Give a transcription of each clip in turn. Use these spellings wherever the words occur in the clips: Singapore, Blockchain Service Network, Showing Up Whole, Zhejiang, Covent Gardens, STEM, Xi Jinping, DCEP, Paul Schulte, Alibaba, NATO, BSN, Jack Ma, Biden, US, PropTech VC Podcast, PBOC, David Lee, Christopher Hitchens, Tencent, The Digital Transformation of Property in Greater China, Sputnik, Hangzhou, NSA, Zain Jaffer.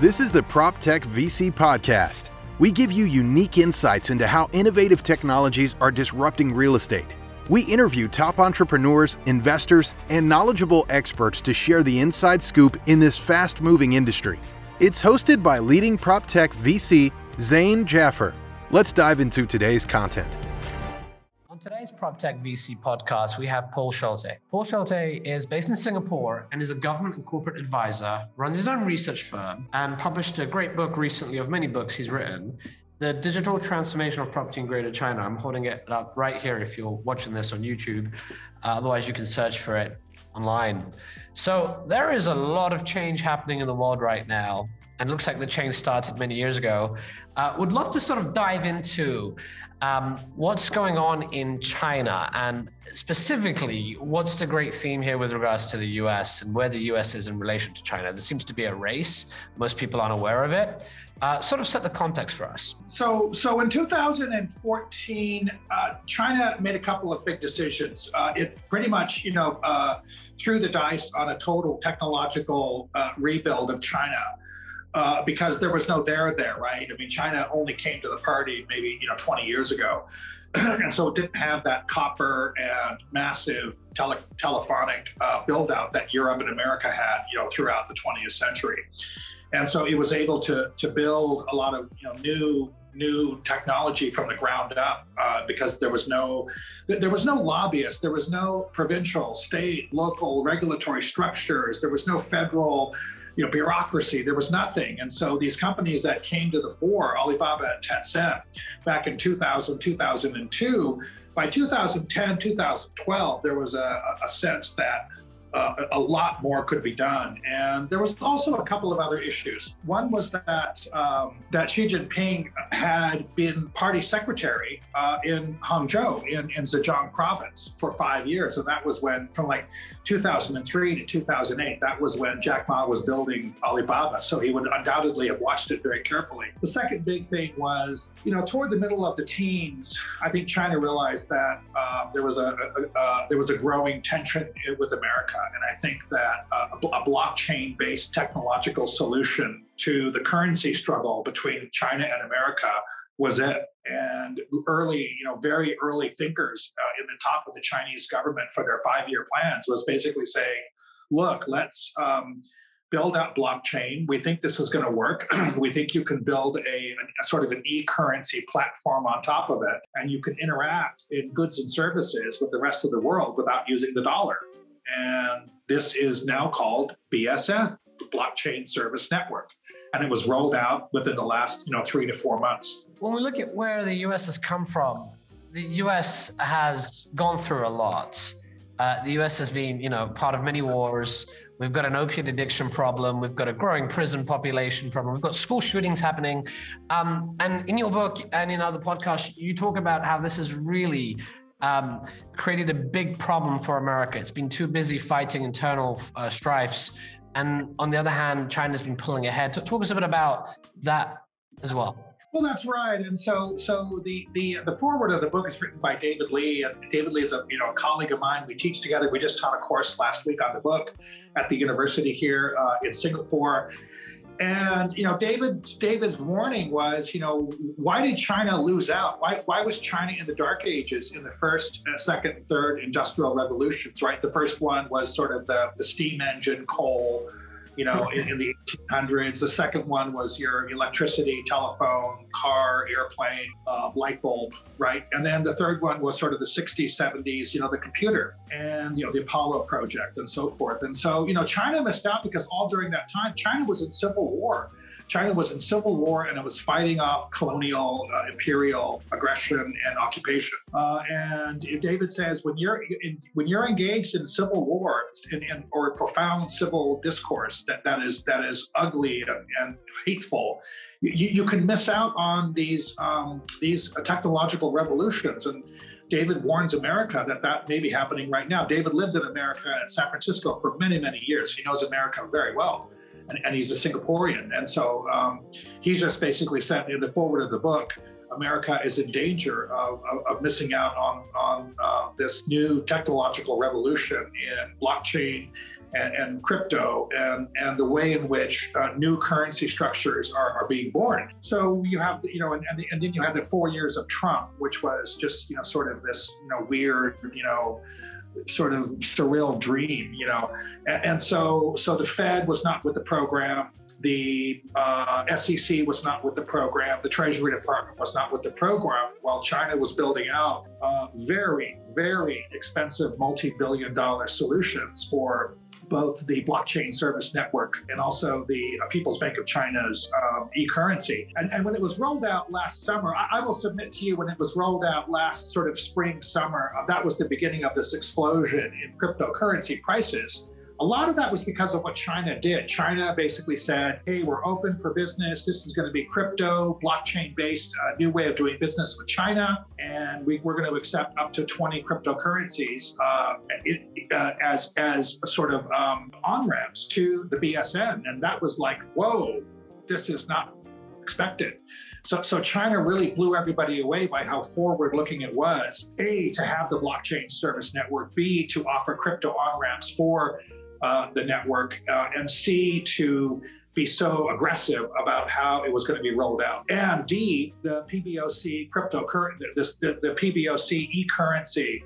This is the PropTech VC Podcast. We give you unique insights into how innovative technologies are disrupting real estate. We interview top entrepreneurs, investors, and knowledgeable experts to share the inside scoop in this fast-moving industry. It's hosted by leading PropTech VC, Zain Jaffer. Let's dive into today's content. On today's PropTech VC podcast, we have Paul Schulte. Paul Schulte is based in Singapore and is a government and corporate advisor, runs his own research firm, and published a great book recently of many books he's written, The Digital Transformation of Property in Greater China. I'm holding it up right here if you're watching this on YouTube. Otherwise, you can search for it online. So there is a lot of change happening in the world right now, and it looks like the change started many years ago. Would love to sort of dive into what's going on in China, and specifically, what's the great theme here with regards to the US and where the US is in relation to China? There seems to be a race. Most people aren't aware of it. Sort of set the context for us. So in 2014, China made a couple of big decisions. It pretty much, threw the dice on a total technological rebuild of China. Because there was no there, right? I mean, China only came to the party maybe 20 years ago, and so it didn't have that copper and massive telephonic build out that Europe and America had, throughout the 20th century, and so it was able to build a lot of new technology from the ground up because there was no lobbyists, there was no provincial, state, local regulatory structures, there was no federal bureaucracy, there was nothing. And so these companies that came to the fore, Alibaba and Tencent, back in 2000, 2002, by 2010, 2012, there was a sense that a lot more could be done. And there was also a couple of other issues. One was that Xi Jinping had been party secretary in Hangzhou, in Zhejiang province for 5 years. And that was when, from like 2003 to 2008, that was when Jack Ma was building Alibaba. So he would undoubtedly have watched it very carefully. The second big thing was, toward the middle of the teens, I think China realized that there was a growing tension with America. And I think that a blockchain-based technological solution to the currency struggle between China and America was it. And early, very early thinkers in the top of the Chinese government for their five-year plans was basically saying, look, let's build out blockchain. We think this is going to work. We think you can build a sort of an e-currency platform on top of it, and you can interact in goods and services with the rest of the world without using the dollar. And this is now called BSN, the Blockchain Service Network. And it was rolled out within the last 3 to 4 months. When we look at where the US has come from, the US has gone through a lot. The US has been, part of many wars. We've got an opiate addiction problem. We've got a growing prison population problem. We've got school shootings happening. And in your book and in other podcasts, you talk about how this is really created a big problem for America. It's been too busy fighting internal strifes. And on the other hand, China's been pulling ahead. Talk us a bit about that as well. Well, that's right. And so the foreword of the book is written by David Lee. And David Lee is a colleague of mine. We teach together. We just taught a course last week on the book at the university here in Singapore. And David's warning was, why did China lose out? Why was China in the dark ages in the first, second, and third industrial revolutions, right? The first one was sort of the steam engine, coal, in the 1800s. The second one was your electricity, telephone, car, airplane, light bulb, right? And then the third one was sort of the 60s, 70s, the computer and, the Apollo project and so forth. And so, China missed out because all during that time, China was in civil war. China was in civil war, and it was fighting off colonial, imperial aggression and occupation. And David says, when you're engaged in civil war or profound civil discourse that is ugly and hateful, you can miss out on these technological revolutions. And David warns America that may be happening right now. David lived in America at San Francisco for many, many years. He knows America very well. And he's a Singaporean. And so he's just basically said in the foreword of the book, America is in danger of missing out on this new technological revolution in blockchain and crypto and the way in which new currency structures are being born. So you have, and then you have the 4 years of Trump, which was just, sort of this, weird, sort of surreal dream, And so the Fed was not with the program. The SEC was not with the program. The Treasury Department was not with the program while China was building out very, very expensive multi-billion-dollar solutions for both the Blockchain Service Network and also the People's Bank of China's e-currency. And when it was rolled out last summer, I will submit to you, when it was rolled out last sort of spring, summer, that was the beginning of this explosion in cryptocurrency prices. A lot of that was because of what China did. China basically said, hey, we're open for business. This is going to be crypto, blockchain-based, new way of doing business with China. And we're going to accept up to 20 cryptocurrencies as a sort of on-ramps to the BSN. And that was like, whoa, this is not expected. So China really blew everybody away by how forward-looking it was, A, to have the blockchain service network, B, to offer crypto on-ramps for the network, and C, to be so aggressive about how it was going to be rolled out. And D, the PBOC the PBOC e-currency,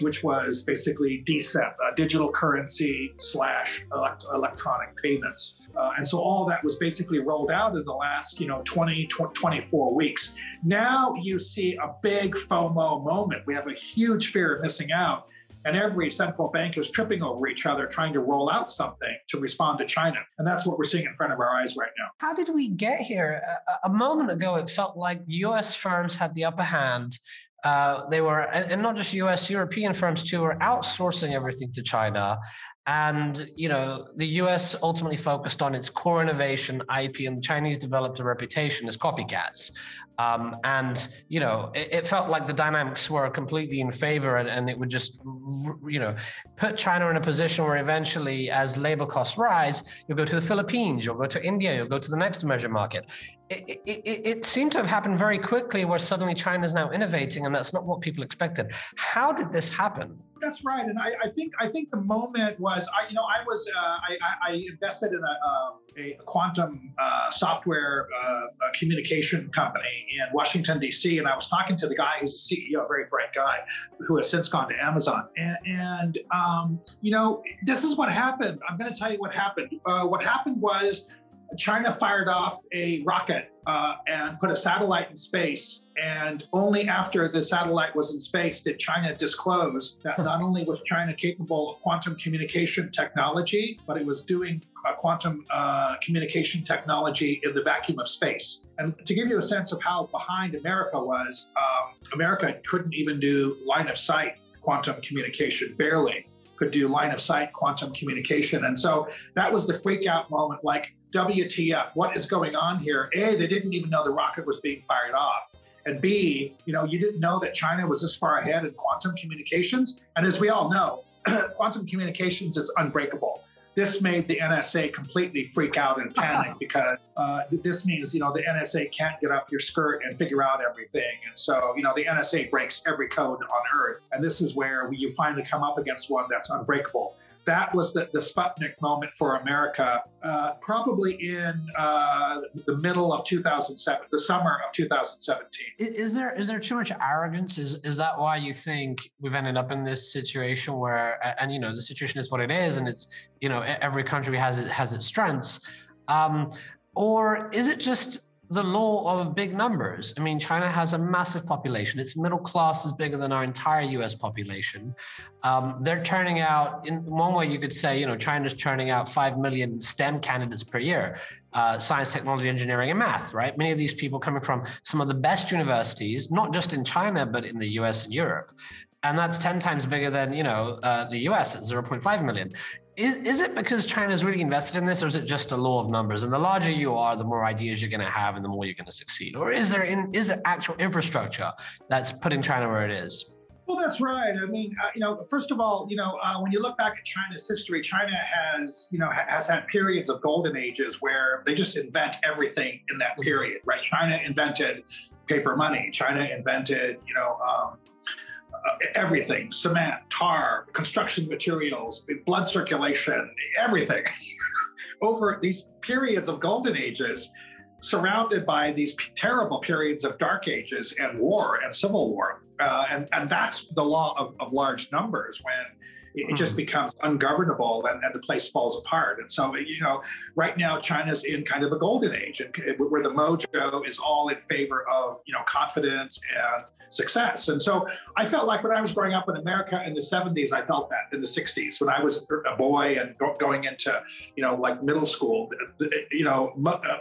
which was basically DCEP, digital currency / electronic payments. And so all that was basically rolled out in the last, 24 weeks. Now you see a big FOMO moment. We have a huge fear of missing out. And every central bank is tripping over each other, trying to roll out something to respond to China. And that's what we're seeing in front of our eyes right now. How did we get here? A moment ago, it felt like U.S. firms had the upper hand. They were, and not just U.S., European firms too, were outsourcing everything to China. And, the U.S. ultimately focused on its core innovation, IP, and the Chinese developed a reputation as copycats. It felt like the dynamics were completely in favor and it would just, put China in a position where eventually as labor costs rise, you'll go to the Philippines, you'll go to India, you'll go to the next emerging market. It seemed to have happened very quickly where suddenly China's now innovating, and that's not what people expected. How did this happen? That's right, and I think the moment was I invested in a quantum software communication company in Washington D.C. and I was talking to the guy who's the CEO, a very bright guy, who has since gone to Amazon. And this is what happened. I'm going to tell you what happened. What happened was China fired off a rocket and put a satellite in space. And only after the satellite was in space did China disclose that not only was China capable of quantum communication technology, but it was doing quantum communication technology in the vacuum of space. And to give you a sense of how behind America was, America couldn't even do line of sight quantum communication, barely could do line of sight quantum communication. And so that was the freak out moment, like, WTF, what is going on here? A, they didn't even know the rocket was being fired off. And B, you didn't know that China was this far ahead in quantum communications. And as we all know, quantum communications is unbreakable. This made the NSA completely freak out and panic because this means, the NSA can't get up your skirt and figure out everything. And so, the NSA breaks every code on Earth. And this is where you finally come up against one that's unbreakable. That was the Sputnik moment for America, probably in the middle of 2007, the summer of 2017. Is there too much arrogance? Is that why you think we've ended up in this situation where, and the situation is what it is, and it's, every country has its strengths, or is it just the law of big numbers? I mean, China has a massive population. Its middle class is bigger than our entire US population. They're turning out, in one way you could say, China's turning out 5 million STEM candidates per year, science, technology, engineering, and math, right? Many of these people coming from some of the best universities, not just in China, but in the US and Europe. And that's 10 times bigger than, the US at 0.5 million. Is it because China's really invested in this, or is it just a law of numbers? And the larger you are, the more ideas you're going to have and the more you're going to succeed? Or is there actual infrastructure that's putting China where it is? Well, that's right. I mean, first of all, when you look back at China's history, China has, has had periods of golden ages where they just invent everything in that period, right? China invented paper money. China invented, everything, cement, tar, construction materials, blood circulation, everything, over these periods of golden ages, surrounded by these terrible periods of dark ages and war and civil war. And that's the law of large numbers, when it just becomes ungovernable and the place falls apart. And so, you know, right now China's in kind of a golden age, and where the mojo is all in favor of, you know, confidence and success. And so I felt like when I was growing up in America in the 70s, I felt that in the 60s when I was a boy and going into, you know, like middle school, you know,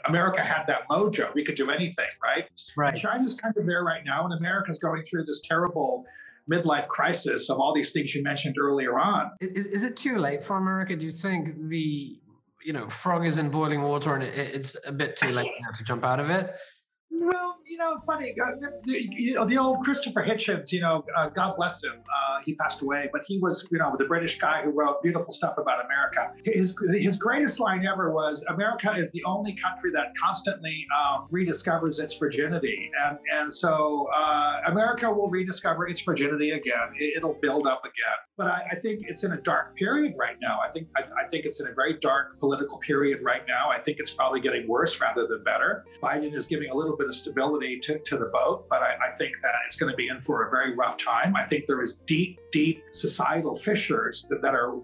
America had that mojo. We could do anything, right? Right. China's kind of there right now, and America's going through this terrible midlife crisis of all these things you mentioned earlier on. Is it too late for America? Do you think the, you know, frog is in boiling water and it's a bit too late now to jump out of it? Well, you know, funny, the old Christopher Hitchens, you know, God bless him, he passed away, but he was, you know, the British guy who wrote beautiful stuff about America. His greatest line ever was, America is the only country that constantly rediscovers its virginity. And so America will rediscover its virginity again. It'll build up again. But I think it's in a dark period right now. I think it's in a very dark political period right now. I think it's probably getting worse rather than better. Biden is giving a little bit of stability to the boat, but I think that it's going to be in for a very rough time. I think there is deep societal fissures that are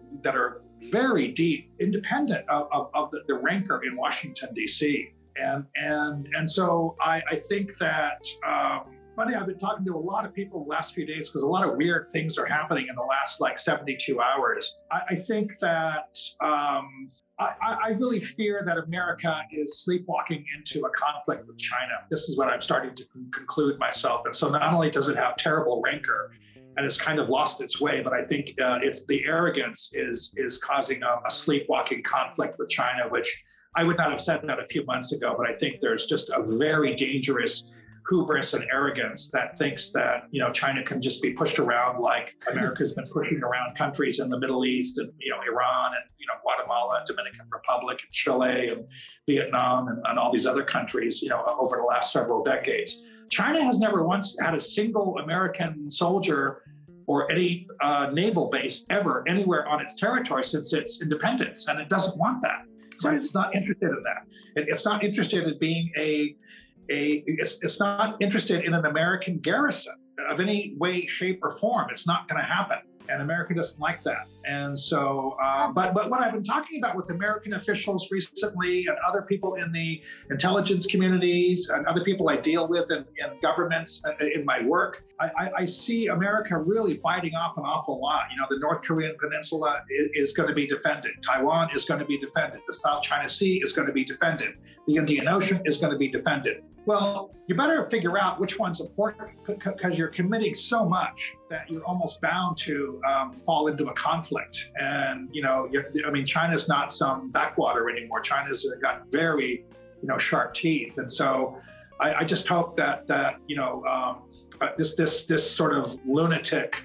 very deep, independent of the rancor in Washington, D.C. And so I think that, funny, I've been talking to a lot of people the last few days because a lot of weird things are happening in the last like 72 hours. I think that I really fear that America is sleepwalking into a conflict with China. This is what I'm starting to conclude myself. And so not only does it have terrible rancor and it's kind of lost its way, but I think it's the arrogance is causing a sleepwalking conflict with China, which I would not have said that a few months ago, but I think there's just a very dangerous hubris and arrogance that thinks that, you know, China can just be pushed around like America's been pushing around countries in the Middle East and, you know, Iran and, you know, Guatemala, Dominican Republic, and Chile and Vietnam and all these other countries, you know, over the last several decades. China has never once had a single American soldier or any naval base ever anywhere on its territory since its independence, and it doesn't want that. So it's not interested in that. It's not interested in being it's not interested in an American garrison of any way, shape, or form. It's not going to happen, and America doesn't like that. And so, but what I've been talking about with American officials recently, and other people in the intelligence communities, and other people I deal with in governments, in my work, I see America really biting off an awful lot. You know, the North Korean peninsula is going to be defended. Taiwan is going to be defended. The South China Sea is going to be defended. The Indian Ocean is going to be defended. Well, you better figure out which one's important, because you're committing so much that you're almost bound to fall into a conflict. And, you know, I mean, China's not some backwater anymore. China's got very, you know, sharp teeth. And so I just hope that you know, this sort of lunatic,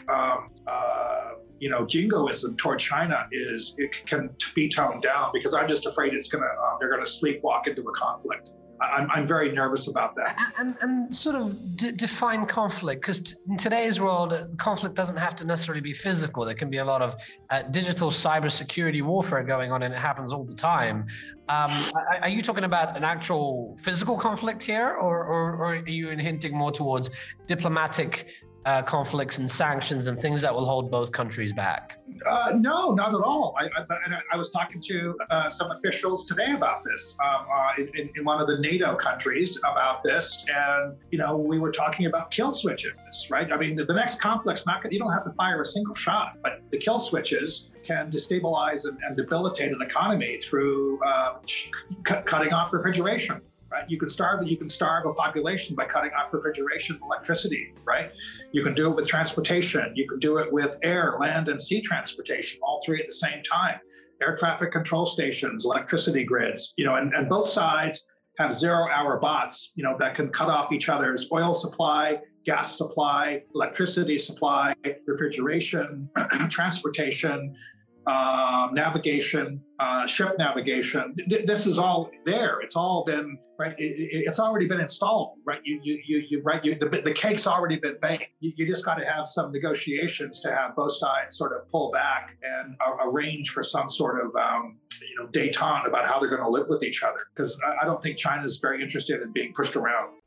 you know, jingoism toward China can be toned down, because I'm just afraid it's going to, they're going to sleepwalk into a conflict. I'm very nervous about that. And sort of define conflict, because in today's world, conflict doesn't have to necessarily be physical. There can be a lot of digital cybersecurity warfare going on, and it happens all the time. Are you talking about an actual physical conflict here, or are you hinting more towards diplomatic conflicts and sanctions and things that will hold both countries back? No, not at all. I was talking to some officials today about this in one of the NATO countries about this, and you know, we were talking about kill switches, right? I mean, the next conflict's you don't have to fire a single shot, but the kill switches can destabilize and debilitate an economy through cutting off refrigeration. Right? You can starve a population by cutting off refrigeration and electricity, right? You can do it with transportation. You can do it with air, land, and sea transportation, all three at the same time. Air traffic control stations, electricity grids, you know, and both sides have zero-hour bots, you know, that can cut off each other's oil supply, gas supply, electricity supply, refrigeration, transportation, navigation, ship navigation. This is all there. It's all been, right? It's already been installed, right? The cake's already been baked. You just got to have some negotiations to have both sides sort of pull back and arrange for some sort of, détente about how they're going to live with each other. Because I don't think China's very interested in being pushed around.